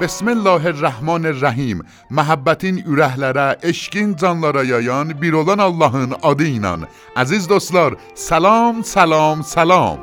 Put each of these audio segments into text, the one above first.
بسم الله الرحمن الرحیم محبتین ürəhlere, eşkin canlara yayan bir olan Allah'ın adıyla Aziz dostlar selam selam selam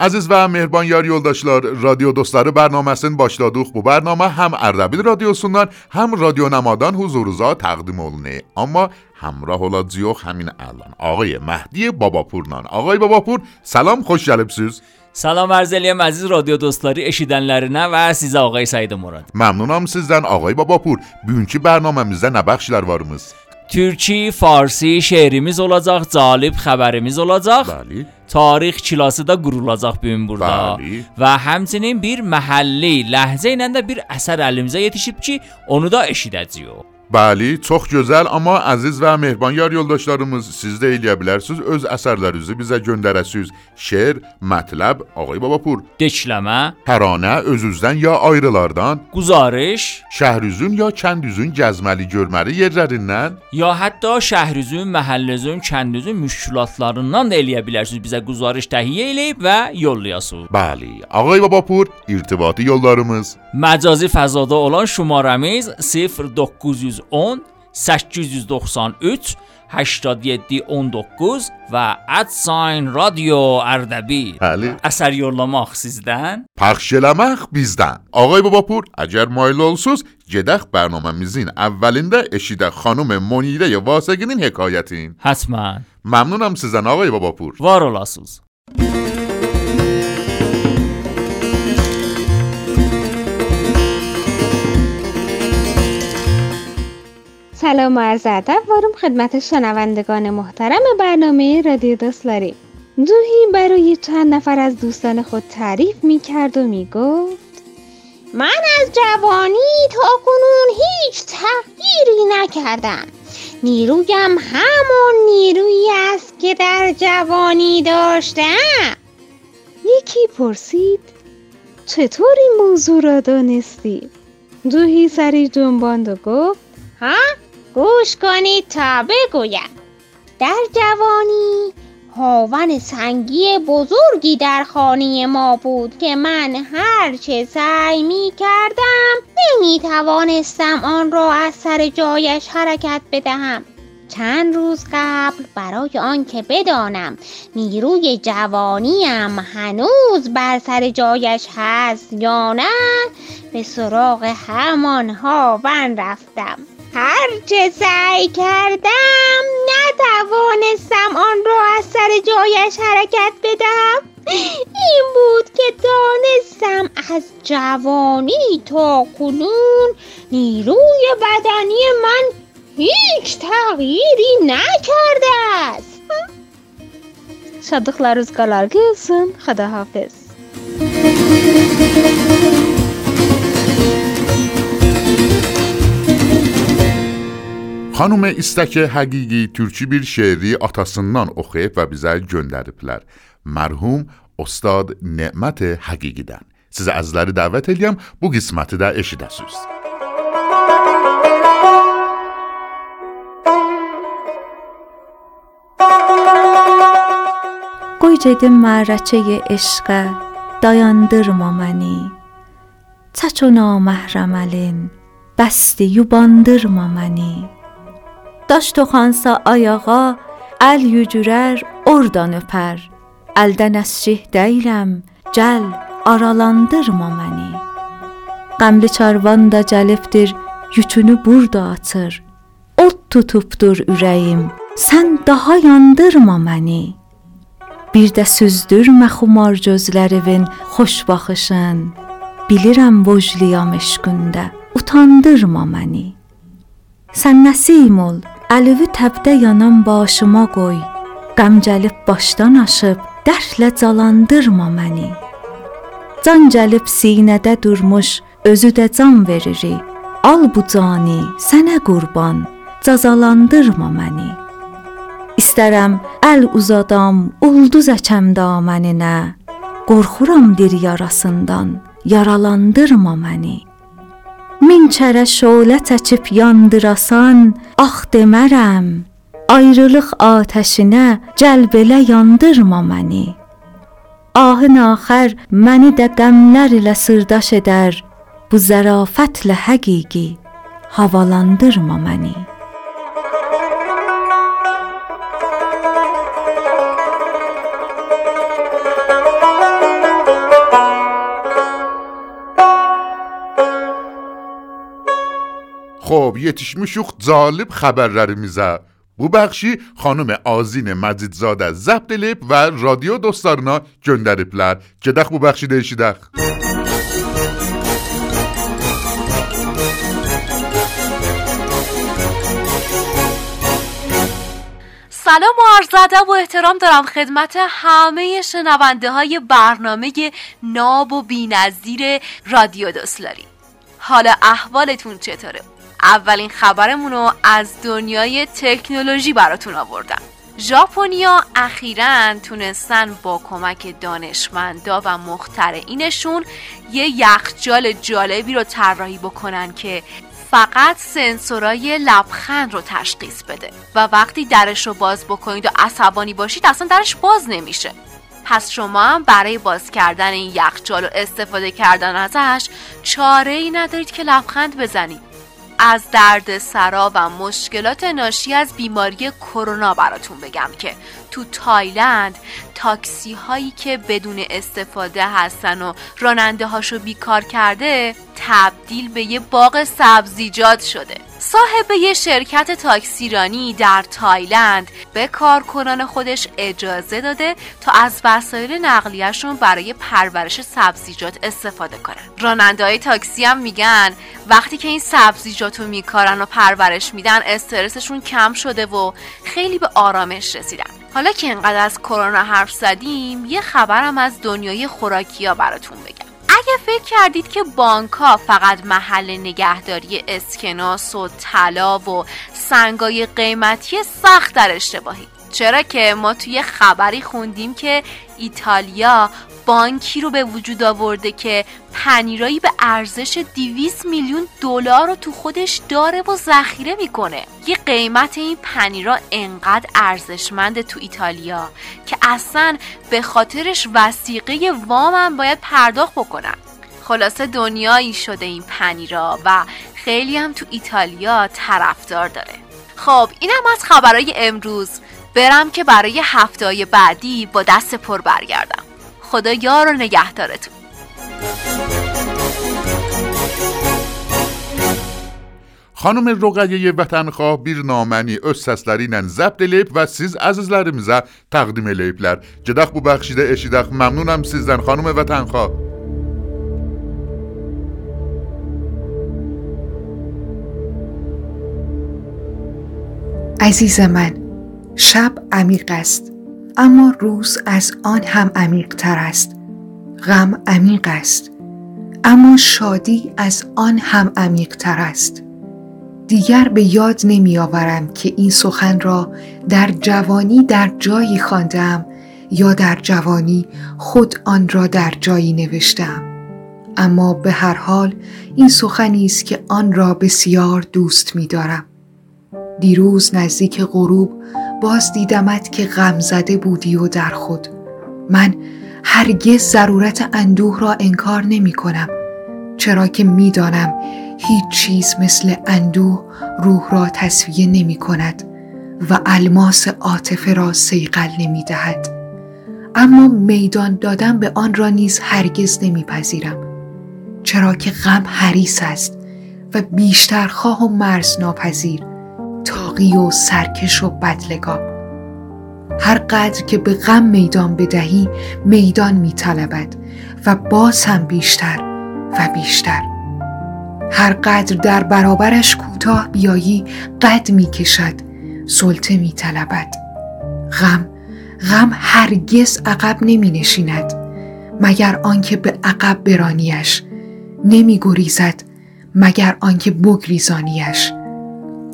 Aziz və mehriban yoldaşlar, radio dostları bərnaməsini başladıq. Bu bərnamə həm Ərdəbil radiosundan, həm Radio Namadan huzurunuza təqdim olunur. Amma həmrah olacağıq həmin əlan. Ağay Mehdi Babapurla. Ağay Babapur, salam, xoş gəlibsiz. سلام عرض الیم عزیز رادیو دوستلاری اشیدنلرینه و سیزه آقای سید مراد. ممنونم سیزدن آقای Babapour. Bugünkü bərnaməmizdə nə bəxşlər varımız? Türkçe, Farsi şehrimiz olacaq, calib xəbərimiz olacaq. Bəli. Tarix kilası da qurulacaq bu gün burada. Bəli. Və həmçinin bir məhəlli ləhzə ilə də bir əsər əlimizə yetişib ki, onu da eşidəcəyik. Bəli, çox gözəl, amma əziz və mehriban yoldaşlarımız, siz də eləyə bilərsiniz, öz əsərlərinizi bizə göndərəsiniz. Şeir, mətləb, Ağay Babapour. Dəkləmə, təranə, özünüzdən ya ayrılardan, quzarış, şəhrüzün ya kəndüzün gəzməli görməli yerlərindən, ya hətta şəhrüzün, məhəllüzün, kəndüzün müşkülatlarından da eləyə bilərsiniz bizə quzarış təhiyyə eləyib və yollayasınız. Bəli, Ağay Babapour, irtibati yollarımız. Məcazi fəzada olan şumarəmiz 0910-893-8719 və @ Radio Ərdəbil. Bəli. Əsər yollamaq sizdən, pəxş eləmək bizdən. Ağay Babapour, əgər mail olsunuz, gedək bərnaməmizin əvvəlində eşidək xanım Monirə Vasəqinin hekayətini. Həttən. Məmnunam sizdən Ağay Babapour. Var olasınız. سلام و عرض ادب وارم خدمت شنوندگان محترم برنامه رادیو دوستلاری. جوهی برای چند نفر از دوستان خود تعریف می‌کرد و می‌گفت من از جوانی تا کنون هیچ تغییری نکردم. نیرویم همون نیرویی است که در جوانی داشتم. یکی پرسید چطور این موضوع را دانستی؟ جوهی سری جنباند و گفت گوش کنید تا بگویم. در جوانی هاون سنگی بزرگی در خانه ما بود که من هر چه سعی می کردم نمی توانستم آن را از سر جایش حرکت بدهم. چند روز قبل برای آن که بدانم نیروی جوانیم هنوز بر سر جایش هست یا نه، به سراغ همان هاون رفتم. هرچه سعی کردم نتوانستم آن را از سر جایش حرکت بدم. این بود که دانستم از جوانی تا کنون نیروی بدنی من هیچ تغییری نکرده است. شادخلا روزگارlar gülsün. خداحافظ. Xanım İstək Həqiqi türkçü bir şeiri atasından oxuyub və bizə göndəriblər. Mərhum Ustad Nemət Həqiqidən. Sizə əzizləri dəvət edirəm, bu qisməti də eşidəsiniz. قیجد معرکه عشق دایاندırma منی چچو نامحرملین بستی یوباندırma منی داش توخانسا آیاغا ال yücürər oradan öpər əldən əscih deyiləm gəl aralandırma məni qəmli çarvan da cəlifdir yükünü burada atır od tutubdur ürəyim Sən daha yandırma məni. Bir də süzdürmə xumar gözlərinin xoş baxışın. Bilirəm vəcliyam eşqündə, utandırma məni. Sən nəsim ol, əlivi təbdə yanan başıma qoy. Qəm gəlib başdan aşıb, dərtlə calandırma məni. Can gəlib sinədə durmuş, özü də can veriri. Al bu cani, sənə qurban, cazalandırma məni. İstərəm, əl uzadam, ulduz əkəm daməninə. Qorxuram dir yarasından, yaralandırma məni. Min çərə şolə çəkib yandırasan, ax demərəm. Ayrılıq atəşinə cəlbələ yandırma məni. Ahın axər məni də qəmlər ilə sırdaş edər. Bu zərafətlə həqiqi havalandırma məni. خب yetişmişük cəlib xəbərlərimizə. Bu بخشی خانم آزین مجیدزاده ضبط لیب و رادیو دوستارنا گندریبلر. Gedək bu بخشی dəyişidək. سلام و عرض ادب و احترام دارم خدمت همه شنونده های برنامه ناب و بی‌نظیر رادیو دوستاری. حالا احوالتون چطوره؟ اولین خبرمونو از دنیای تکنولوژی براتون آوردم. ژاپنیا اخیراً تونستن با کمک دانشمندا و مخترعینشون یه یخچال جالبی رو طراحی بکنن که فقط سنسورای لبخند رو تشخیص بده و وقتی درش رو باز بکنید و عصبانی باشید اصلا درش باز نمیشه. پس شما هم برای باز کردن این یخچال و استفاده کردن ازش چاره‌ای ندارید که لبخند بزنید. از دردسرا و مشکلات ناشی از بیماری کرونا براتون بگم که تو تایلند تاکسی هایی که بدون استفاده هستن و راننده هاشو بیکار کرده تبدیل به یه باغ سبزیجات شده. صاحب یه شرکت تاکسیرانی در تایلند به کارکنان خودش اجازه داده تا از وسایل نقلیه‌شون برای پرورش سبزیجات استفاده کنن. راننده‌های تاکسی هم میگن وقتی که این سبزیجاتو میکارن و پرورش میدن استرسشون کم شده و خیلی به آرامش رسیدن. حالا که اینقدر از کرونا حرف زدیم یه خبرم از دنیای خوراکی‌ها براتون بگم. اگه فکر کردید که بانک‌ها فقط محل نگهداری اسکناس و طلا و سنگای قیمتی سخت در اشتباهید. چرا که ما توی خبری خوندیم که ایتالیا بانکی رو به وجود آورده که پنیرایی به ارزش 200 میلیون دلار رو تو خودش داره و ذخیره میکنه. یه قیمت این پنیرا انقدر ارزشمنده تو ایتالیا که اصلا به خاطرش وثیقه وام هم باید پرداخت بکنن. خلاصه دنیایی شده این پنیرا و خیلی هم تو ایتالیا طرفدار داره. خب اینم از خبرای امروز. برم که برای هفته‌های بعدی با دست پر برگردم. خدا یار و نگهدارتون. خانم رقیه وطنخواه bir naməni öz səsləri ilə zəbt eləyib və siz əzizlərimizə təqdim eləyiblər. Gedək bu bəxşidə eşidək. Məmnunam sizdən xanım Vətənxoh. عزیز من، شب عمیق است اما روز از آن هم عمیق تر است. غم عمیق است اما شادی از آن هم عمیق تر است. دیگر به یاد نمی آورم که این سخن را در جوانی در جایی خواندم یا در جوانی خود آن را در جایی نوشتم، اما به هر حال این سخنی است که آن را بسیار دوست می دارم. دیروز نزدیک غروب باز دیدمت که غم زده بودی و در خود. من هرگز ضرورت اندوه را انکار نمی کنم، چرا که می دانم هیچ چیز مثل اندوه روح را تصفیه نمی کند و الماس عاطفه را صیقل نمی دهد. اما میدان دادن به آن را نیز هرگز نمی پذیرم، چرا که غم حریص است و بیشتر خواه و مرز ناپذیر تا باقی و سرکش و بدلگام. هر قدر که به غم میدان بدهی میدان میطلبد و باز هم بیشتر و بیشتر. هر قدر در برابرش کوتاه بیایی قد میکشد، سلطه میطلبد. غم هرگز عقب نمینشیند مگر آنکه به عقب برانیش، نمیگریزد مگر آنکه بگریزانیش،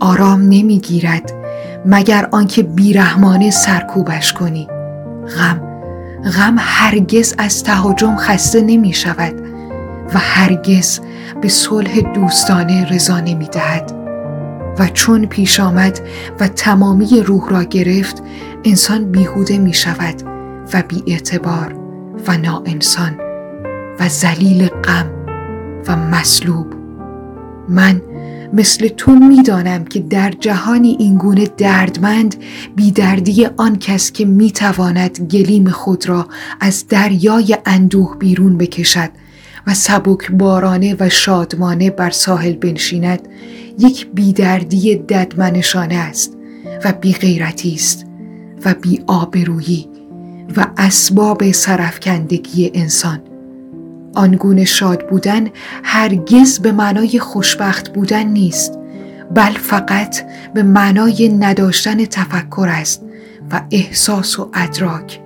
آرام نمیگیرد مگر آنکه بیرحمانه سرکوبش کنی. غم هرگز از تهاجم خسته نمی شود و هرگز به صلح دوستانه رضا نمی دهد و چون پیش آمد و تمامی روح را گرفت، انسان بیهوده می شود و بی اعتبار و ناانسان و ذلیل غم و مصلوب. من مثل تو میدانم که در جهانی اینگونه دردمند بیدردی آن کس که میتواند گلیم خود را از دریای اندوه بیرون بکشد و سبک بارانه و شادمانه بر ساحل بنشیند، یک بیدردی ددمنشانه است و بی غیرتی است و بی آبرویی و اسباب سرفکندگی انسان. آنگونه شاد بودن هرگز به معنای خوشبخت بودن نیست، بل فقط به معنای نداشتن تفکر است و احساس و ادراک.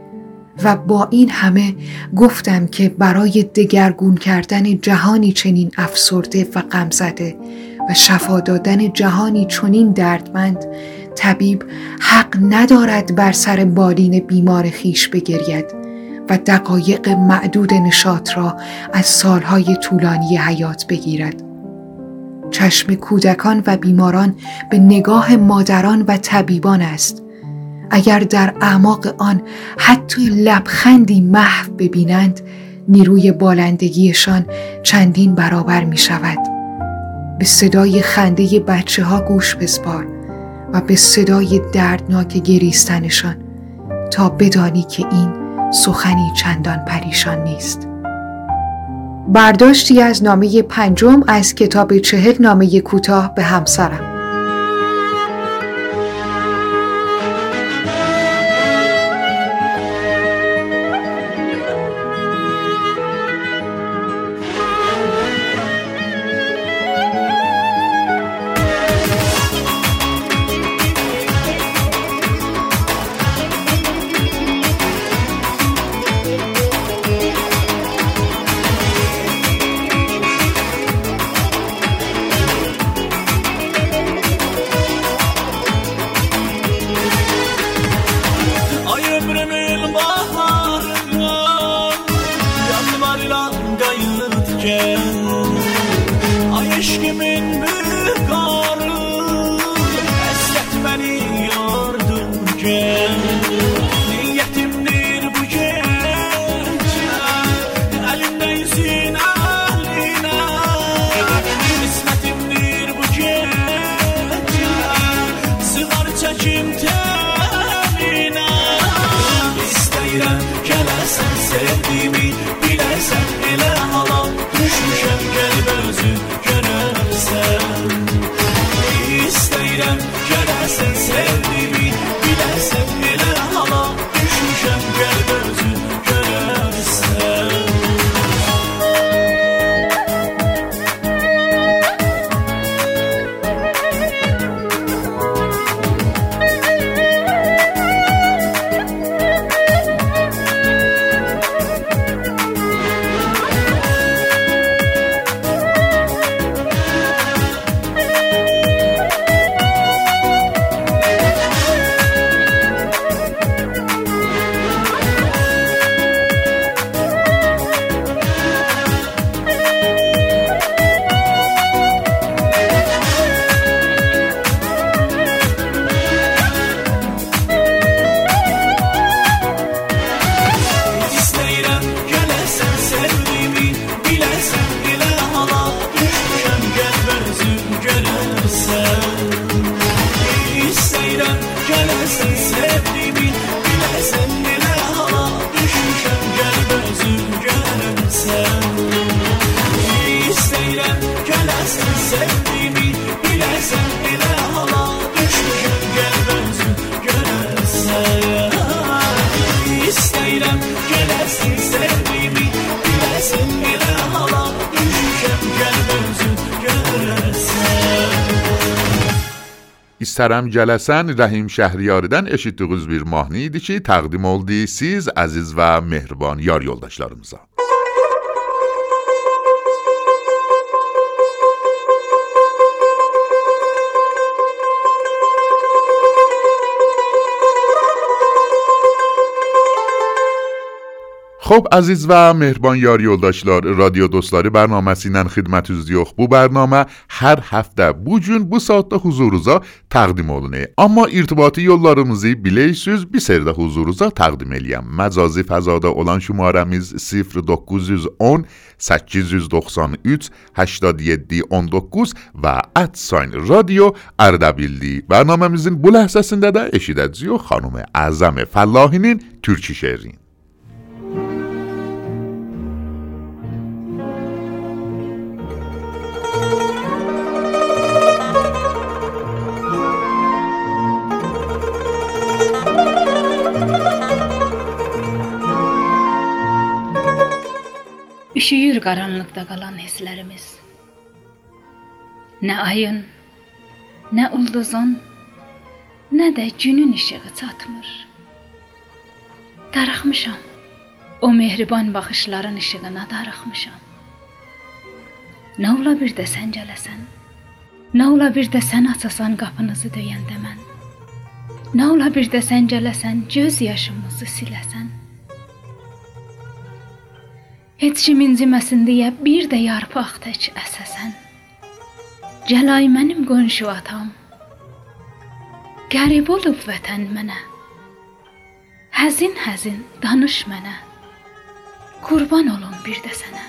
و با این همه گفتم که برای دگرگون کردن جهانی چنین افسرده و غمزده و شفا دادن جهانی چنین دردمند، طبیب حق ندارد بر سر بالین بیمار خیش بگرید و دقایق معدود نشاط را از سالهای طولانی حیات بگیرد. چشم کودکان و بیماران به نگاه مادران و طبیبان است. اگر در اعماق آن حتی لبخندی محو ببینند، نیروی بالندگیشان چندین برابر می شود. به صدای خنده بچه ها گوش بسپار و به صدای دردناک گریستنشان تا بدانی که این سخنی چندان پریشان نیست. برداشتی از نامه 5 از کتاب 40 نامه کوتاه به همسرم. Serem gelesen Rahim Şehriyar'dan eşittiğiniz bir mahnı idi ki təqdim oldu siz aziz ve mehriban yar yoldaşlarımıza. خب عزیز و مهربان یار یولداشلار رادیو دوستلاری برنامه‌سینن خدمتوز دیوخ. Bu برنامه هر هفته bu gün bu saatda huzurunuza təqdim olunur. Amma irtibati yollarımızı biləyisiz bir sərdə huzurunuza təqdim eləyəm. Məcazi fəzada olan şumarəmiz 0910 893 8719 və @ رادیو اردبیلی. برنامه‌مizin bu ləhzəsində də eşidəcəyik xanım Əzəm Fəllahinin türkçü şeirini. Üşüyür karanlıkta kalan hislerimiz. Ne ayın, ne ulduzun, ne de günün ışığı çatmır. Darıxmışam, o mehriban bakışların ışığına darıxmışam. Ne ola bir de sen gelesen, ne ola bir de sen açasan kapınızı döyən də mən. Ne ola bir de sen gelesen, göz yaşımızı siləsən. Heç kim inciməsin deyə bir də yarpaq tək əsəsən. Gəlay mənim qonşu atam. Qərib olub vətən mənə. Həzin-həzin danış mənə. Qurban olum bir də sənə.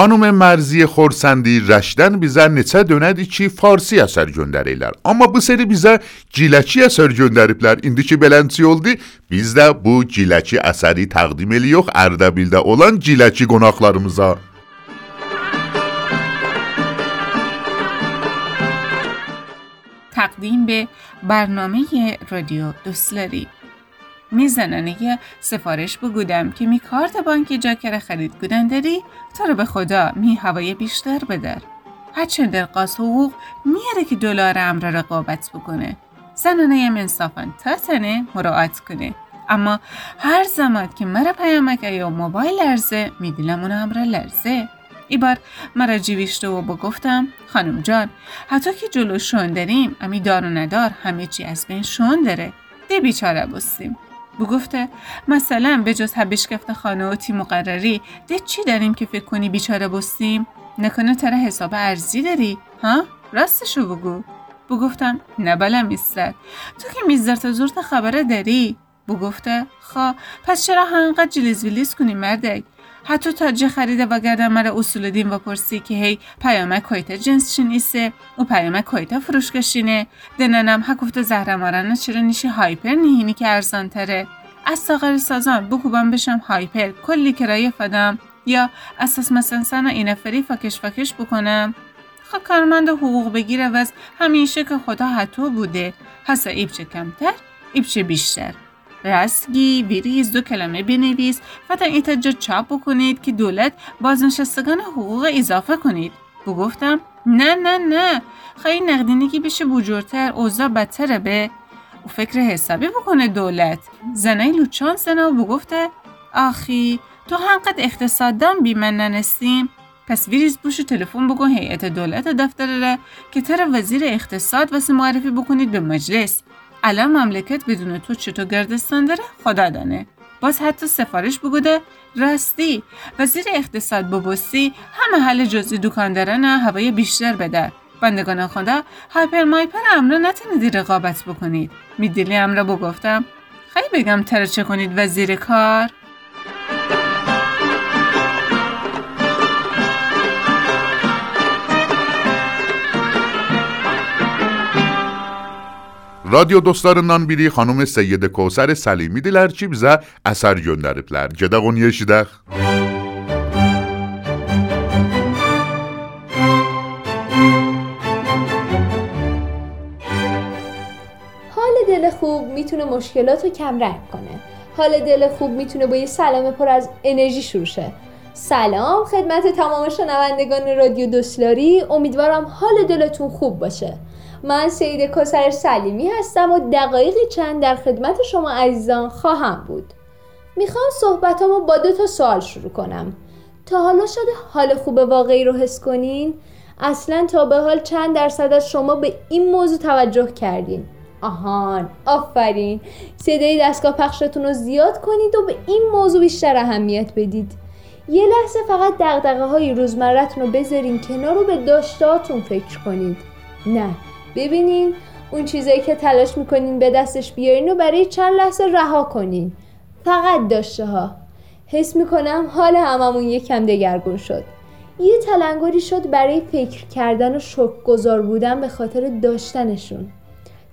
خانم مرزی خورسندی رشدن بیزه نچه دونده که فارسی اثر گندریلر. اما bu seri بیزه گیلکی اثر گندریبلر. ایندی که بلنتی oldu بیزده bu گیلکی اثری تقدیم الیوخ اردبیلده olan گیلکی قوناقlarımıza. تقدیم به برنامه رادیو دوستلاری. میزنانه سفارش بگودم که می کارت بانکی جا که را خرید گودن داری تا رو به خدا می هوای بیشتر بدر هرچند درقاس حقوق میاره که دلارم را رقابت بکنه زنانه منصافان تا تنه مراعات کنه اما هر زمان که مرا پیامک یا موبایل لرزه می دیلم اون هم را لرزه ای بار مرا جیویشته و بگفتم خانم جان حتی که جلو شون داریم امی دار و ندار همه چی از بین شون داره ده بیچاره بستیم بگفته مثلا به جز هبشکفت خانه و تی مقرری ده چی داریم که فکر کنی بیچاره بستیم؟ نکنه تره حساب ارزی داری؟ ها؟ راستشو بگو بگفتم نبله میستر تو که میزدر تا زور تا خبره داری؟ بگفته خواه پس چرا هنقدر جلیز ویلیز کنی مردک؟ حتی تاجه خریده و گردن مرا اصول دیم و پرسی که هی پیامک هایتا جنس چین ایسه و پیامک هایتا فروشکشینه دننم حکفت زهرمارنه چرا نیشه هایپر نیهینی که ارزان تره از ساغر سازان بکوبم بشم هایپر کلی کرایه فدم یا اساس مسنسن این افری فکش بکنم خب کارمند حقوق بگیره وز همیشه که خدا حتو بوده حسا ایبچه کمتر ایبچه بیشتر رسگی، ویریز، دو کلمه بنویس و تا این تجا چاپ بکنید که دولت بازنشستگان حقوق اضافه کنید بگفتم نه خیلی نقدینگی بشه بجورتر اوضاع بدتره به او فکر حسابی بکنه دولت زنای لوچان سنا بگفته آخی تو همقدر اقتصاددان بی من ننستیم پس ویریز بوشو تلفن بکن هیئت دولت دفتره را که تر وزیر اقتصاد واسه معرفی بکنید به مجلس الان مملکت بدون تو چطور گردستان داره خدا دانه باز حتی سفارش بگوده راستی وزیر اقتصاد ببوسی همه حل جزئی دکاندارانه هوای بیشتر بده بندگان خدا هایپر مایپر امرا نتنیدی رقابت بکنید میدیلی امرا بگفتم خیلی بگم تره چه کنید وزیر کار رادیو دوستlarından biri xanım Seyyed Kaser Salimi idilər ki, bizə əsər göndəriblər. Gedək onu eşidək. حال دل خوب میتونه مشکلاتو کم رنگ کنه. حال دل خوب میتونه با یه سلام پر از انرژی شروع شه. سلام خدمت تمام شنوندگان رادیو دوستداری، امیدوارم حال دلتون خوب باشه. من سید کاسر سلیمی هستم و دقایقی چند در خدمت شما عزیزان خواهم بود. میخوام صحبتامو با 2 تا سوال شروع کنم. تا حالا شده حال خوب واقعی رو حس کنین؟ اصلا تا به حال چند درصد از شما به این موضوع توجه کردین؟ آهان، آفرین. صدای دستگاه پخشتون رو زیاد کنید و به این موضوع بیشتر اهمیت بدید. یه لحظه فقط دغدغه‌های روزمرتون رو بذارین کنار و به داشته‌هاتون فکر کنید. نه، ببینین اون چیزایی که تلاش میکنین به دستش بیارین و برای چند لحظه رها کنین. فقط داشته‌ها. حس میکنم حال هممون یکم دگرگون شد. یه تلنگری شد برای فکر کردن و شکرگزار بودن به خاطر داشتنشون.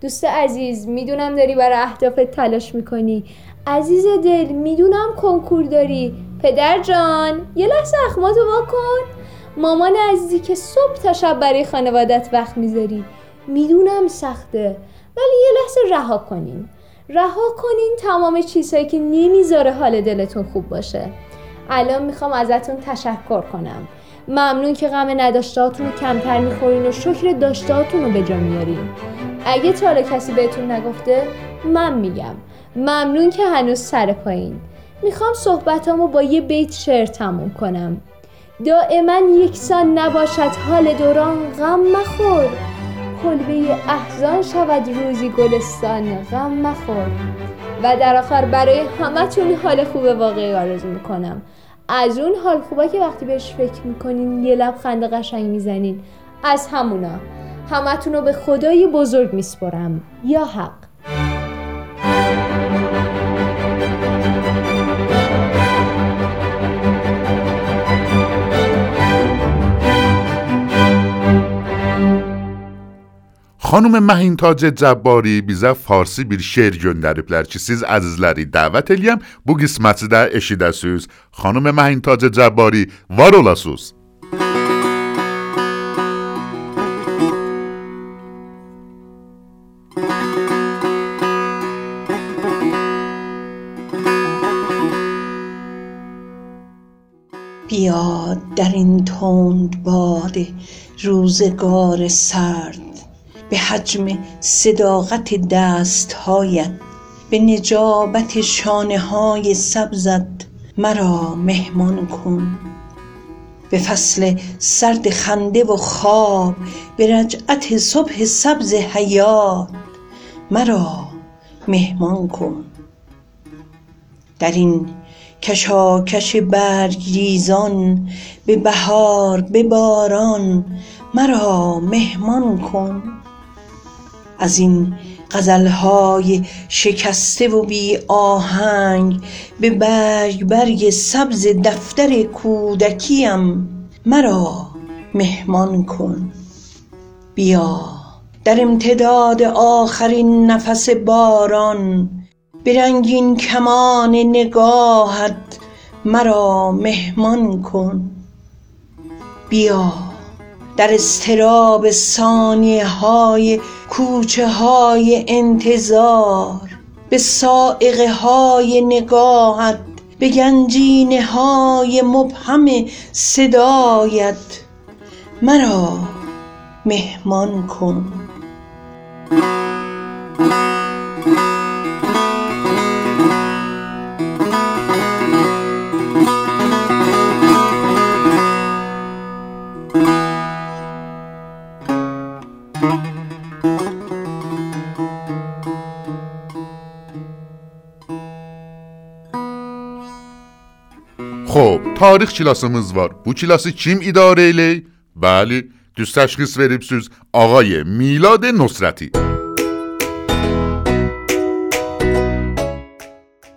دوست عزیز، میدونم داری برای اهدافت تلاش میکنی. عزیز دل، میدونم کنکور داری. پدر جان، یه لحظه اخماتو واکن. مامان عزیزی که صبح تا شب برای خانوادت وقت میذاری، میدونم سخته، ولی یه لحظه رها کنین تمام چیزهایی که نمیذاره حال دلتون خوب باشه. الان میخوام ازتون تشکر کنم. ممنون که غم نداشتهاتون رو کمتر میخورین و شکر داشتهاتون رو به جا میارین. اگه تا حالا کسی بهتون نگفته، من میگم ممنون که هنوز سر پایین. میخوام صحبتامو با یه بیت شعر تموم کنم. دائما یکسان نباشد حال دوران، غم مخور. کلبه احزان شود روزی گلستان، غم مخور. و در آخر برای همتون حال خوب واقعی آرزو میکنم. از اون حال خوبه که وقتی بهش فکر میکنین یه لبخند قشنگ میزنین. از همونا. همتون رو به خدای بزرگ میسپرم. یا حق. خانم مهین Taj Jabari bizə farsi bir şeir göndəriblər ki, siz əzizləri dəvət eləyəm, bu qisməti də eşidəsiniz. Xanım Mehdi Taj Jabari, var olasınız. بیا در این تند باد روزگار سرد، به حجم صداقت دستهایت، به نجابت شانه های سبزت مرا مهمان کن. به فصل سرد خنده و خواب، به رجعت صبح سبز حیات مرا مهمان کن. در این کشاکش برگریزان، به بهار به باران مرا مهمان کن. از این غزلهای شکسته و بی آهنگ، به برگ سبز دفتر کودکیم مرا مهمان کن. بیا در امتداد آخرین نفس باران، به رنگین کمان نگاهت مرا مهمان کن. بیا در اضطراب ثانیه های کوچه های انتظار، به صاعقه های نگاهت، به گنجینه های مبهم صدایت مرا مهمان کن. خب، tarix klasımız var. Bu klası kim idare eley? Bəli, düz təşxis veribsiz. Ağay Milad Nasrati.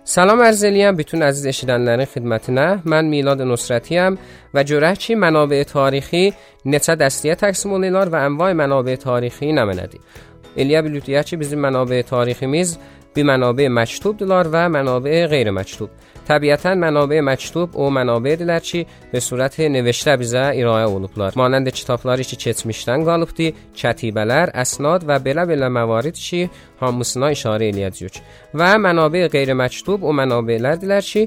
سلام عرض الیم بیتون عزیز اشیدنلرین خدمتینه. من میلاد نصرتیم و جرهچی منابع تاریخی نچه دستیه تقسیم الیلار و انواع منابع تاریخی نمندی. Eləyə bilirdik ki, bizim mənabə tariximiz به منابع مکتوب دلار و منابع غیر مکتوب. طبیعتاً منابع مکتوب و منابع dilərçi به صورت نوشته bizə irayə olunublar. Manəndə kitabları ki keçmişdən qalıbdı, kətibələr, əsnad və belə-belə məvarid ki hamısına işarə eləyəcəyik. Və mənabə qeyri-məktub o mənabilər dilərçi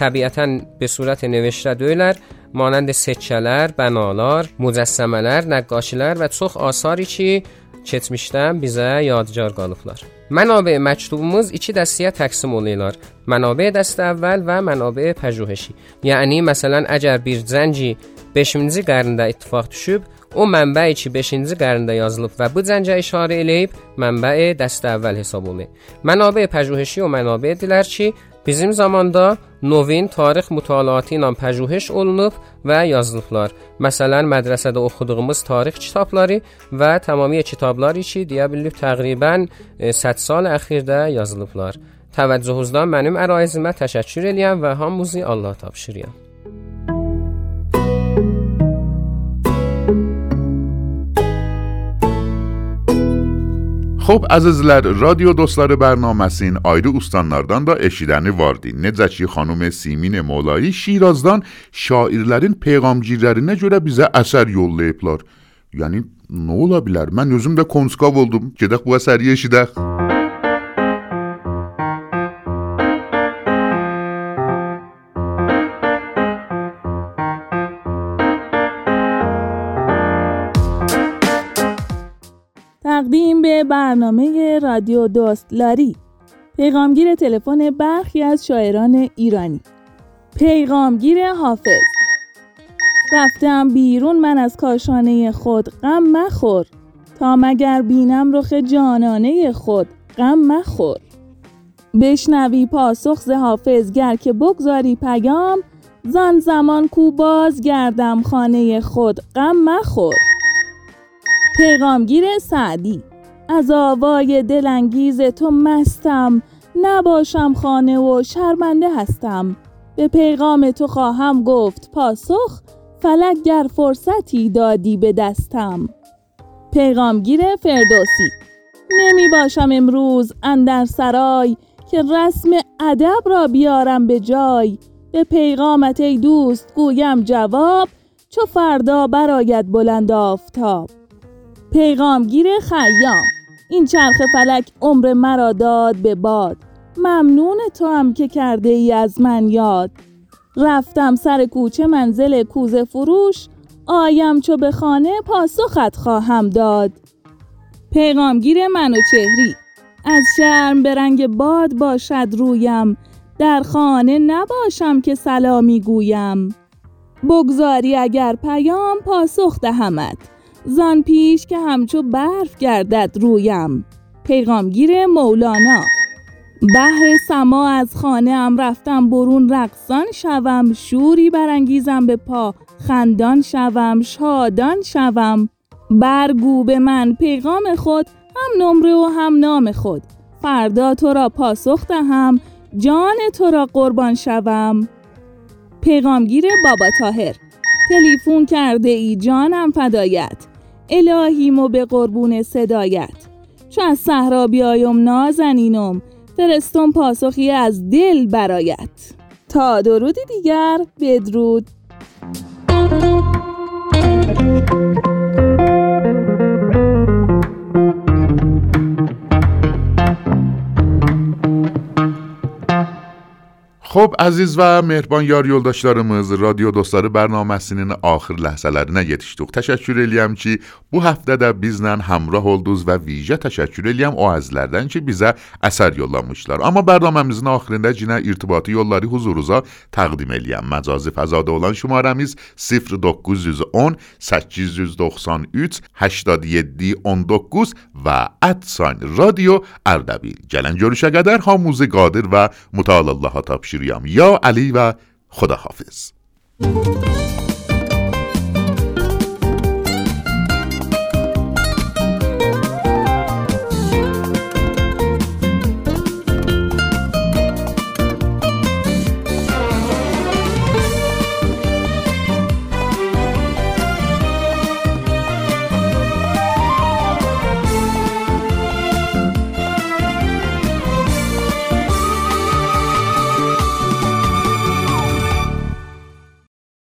təbiətən به صورت نوشته deyilər. مانند سکه‌لر، بناlar، مجسمه‌لر، نقاشی‌لر و çox آثاری ki keçmişdən bizə yadigar qalıblar. Mənabə məktubumuz iki dəstəyə təqsim olunurlar. Mənabə dəstə əvvəl və mənabə pəjühəşi. Yəni məsələn əgər bir zənci 5-ci qarında ittifaq düşüb, o mənbəyi ki 5-ci qarında yazılıb və bu zəncə işarə eləyib, mənbəi dəstə əvvəl hesab olunur. Mənabə pəjühəşi o mənabədilər ki bizim zamanda novin tarix mütalaatı ilə pəjühəş olunub və yazılıblar. Məsələn, mədrəsədə oxuduğumuz tarix kitabları və tamamilə kitablar içi deyə bilib təqribən 100 sal əxirdə yazılıblar. Təvəccühünüzdən mənim əraizimə təşəkkür eləyəm və hamınızı Allah tapşırıram. خب عزیزلر رادیو دوستلار برنامه‌سین آیری استانلاردان دا اشیدنی واردی. Necə ki xanım Simin Molayi Şirazdan şairlərin peyğamgirlərinə görə bizə əsər yollayıblar. Yəni nə ola bilər? Mən özüm də konskav oldum. Gedək bu əsəri eşidək. تقدیم به برنامه رادیو دوستلاری پیغامگیر تلفن برخی از شاعران ایرانی. پیغامگیر حافظ. رفتم بیرون من از کاشانه خود غم مخور، تا مگر بینم رخ جانانه خود غم مخور. بشنوی پاسخ ز حافظ گر که بگذاری پیام، زان زمان کو باز گردم خانه خود غم مخور. پیغامگیر سعدی. از آوای دلانگیز تو مستم، نباشم خانه و شرمنده هستم. به پیغام تو خواهم گفت پاسخ، فلک گر فرصتی دادی به دستم. پیغامگیر فردوسی. نمی باشم امروز اندر سرای، که رسم ادب را بیارم به جای. به پیغامت ای دوست گویم جواب، چو فردا براید بلند آفتاب. پیغامگیر خیام. این چرخ فلک عمر مرا داد به باد، ممنون تو هم که کرده ای از من یاد. رفتم سر کوچه منزل کوزه فروش، آیم چو به خانه پاسخت خواهم داد. پیغامگیر منوچهری. از شرم به رنگ باد باشد رویم، در خانه نباشم که سلامی گویم. بگذاری اگر پیام پاسخ دهمت، زان پیش که همچو برف گردد رویم. پیغامگیر مولانا. بهر سما از خانه ام رفتم برون، رقصان شوم شوری برانگیزم به پا، خندان شوم شادان شوم. برگو به من پیغام خود، هم نمره و هم نام خود. فردا تو را پاسخ دهم، جان تو را قربان شوم. پیغامگیر بابا طاهر. تلفن کرده ای جانم فدایت، الهیم و به قربون صدایت. چو از صحرا بیایم نازنینم، فرستم پاسخی از دل برایت. تا درود دیگر بدرود. خب عزیز و مهربان یار یولداشlarımız رادیو دوستları برنامه‌sinin آخر لحظələrinə yetişdik. Təşəkkür eləyəm ki bu həftə də bizlə həmrəh oldunuz və vicə təşəkkür eləyəm o əzizlərdən ki bizə əsər yollamışlar. Amma proqramımızın axırında cinə irtibatı yolları huzurunuza təqdim eləyəm. Məcazi fəzada olan şumaramız 0910 893 8719 və @radioardabil. Gələn görüşə qədər hamınızı qadir və mütəallaha tapşırıram. یا علی و خداحافظ.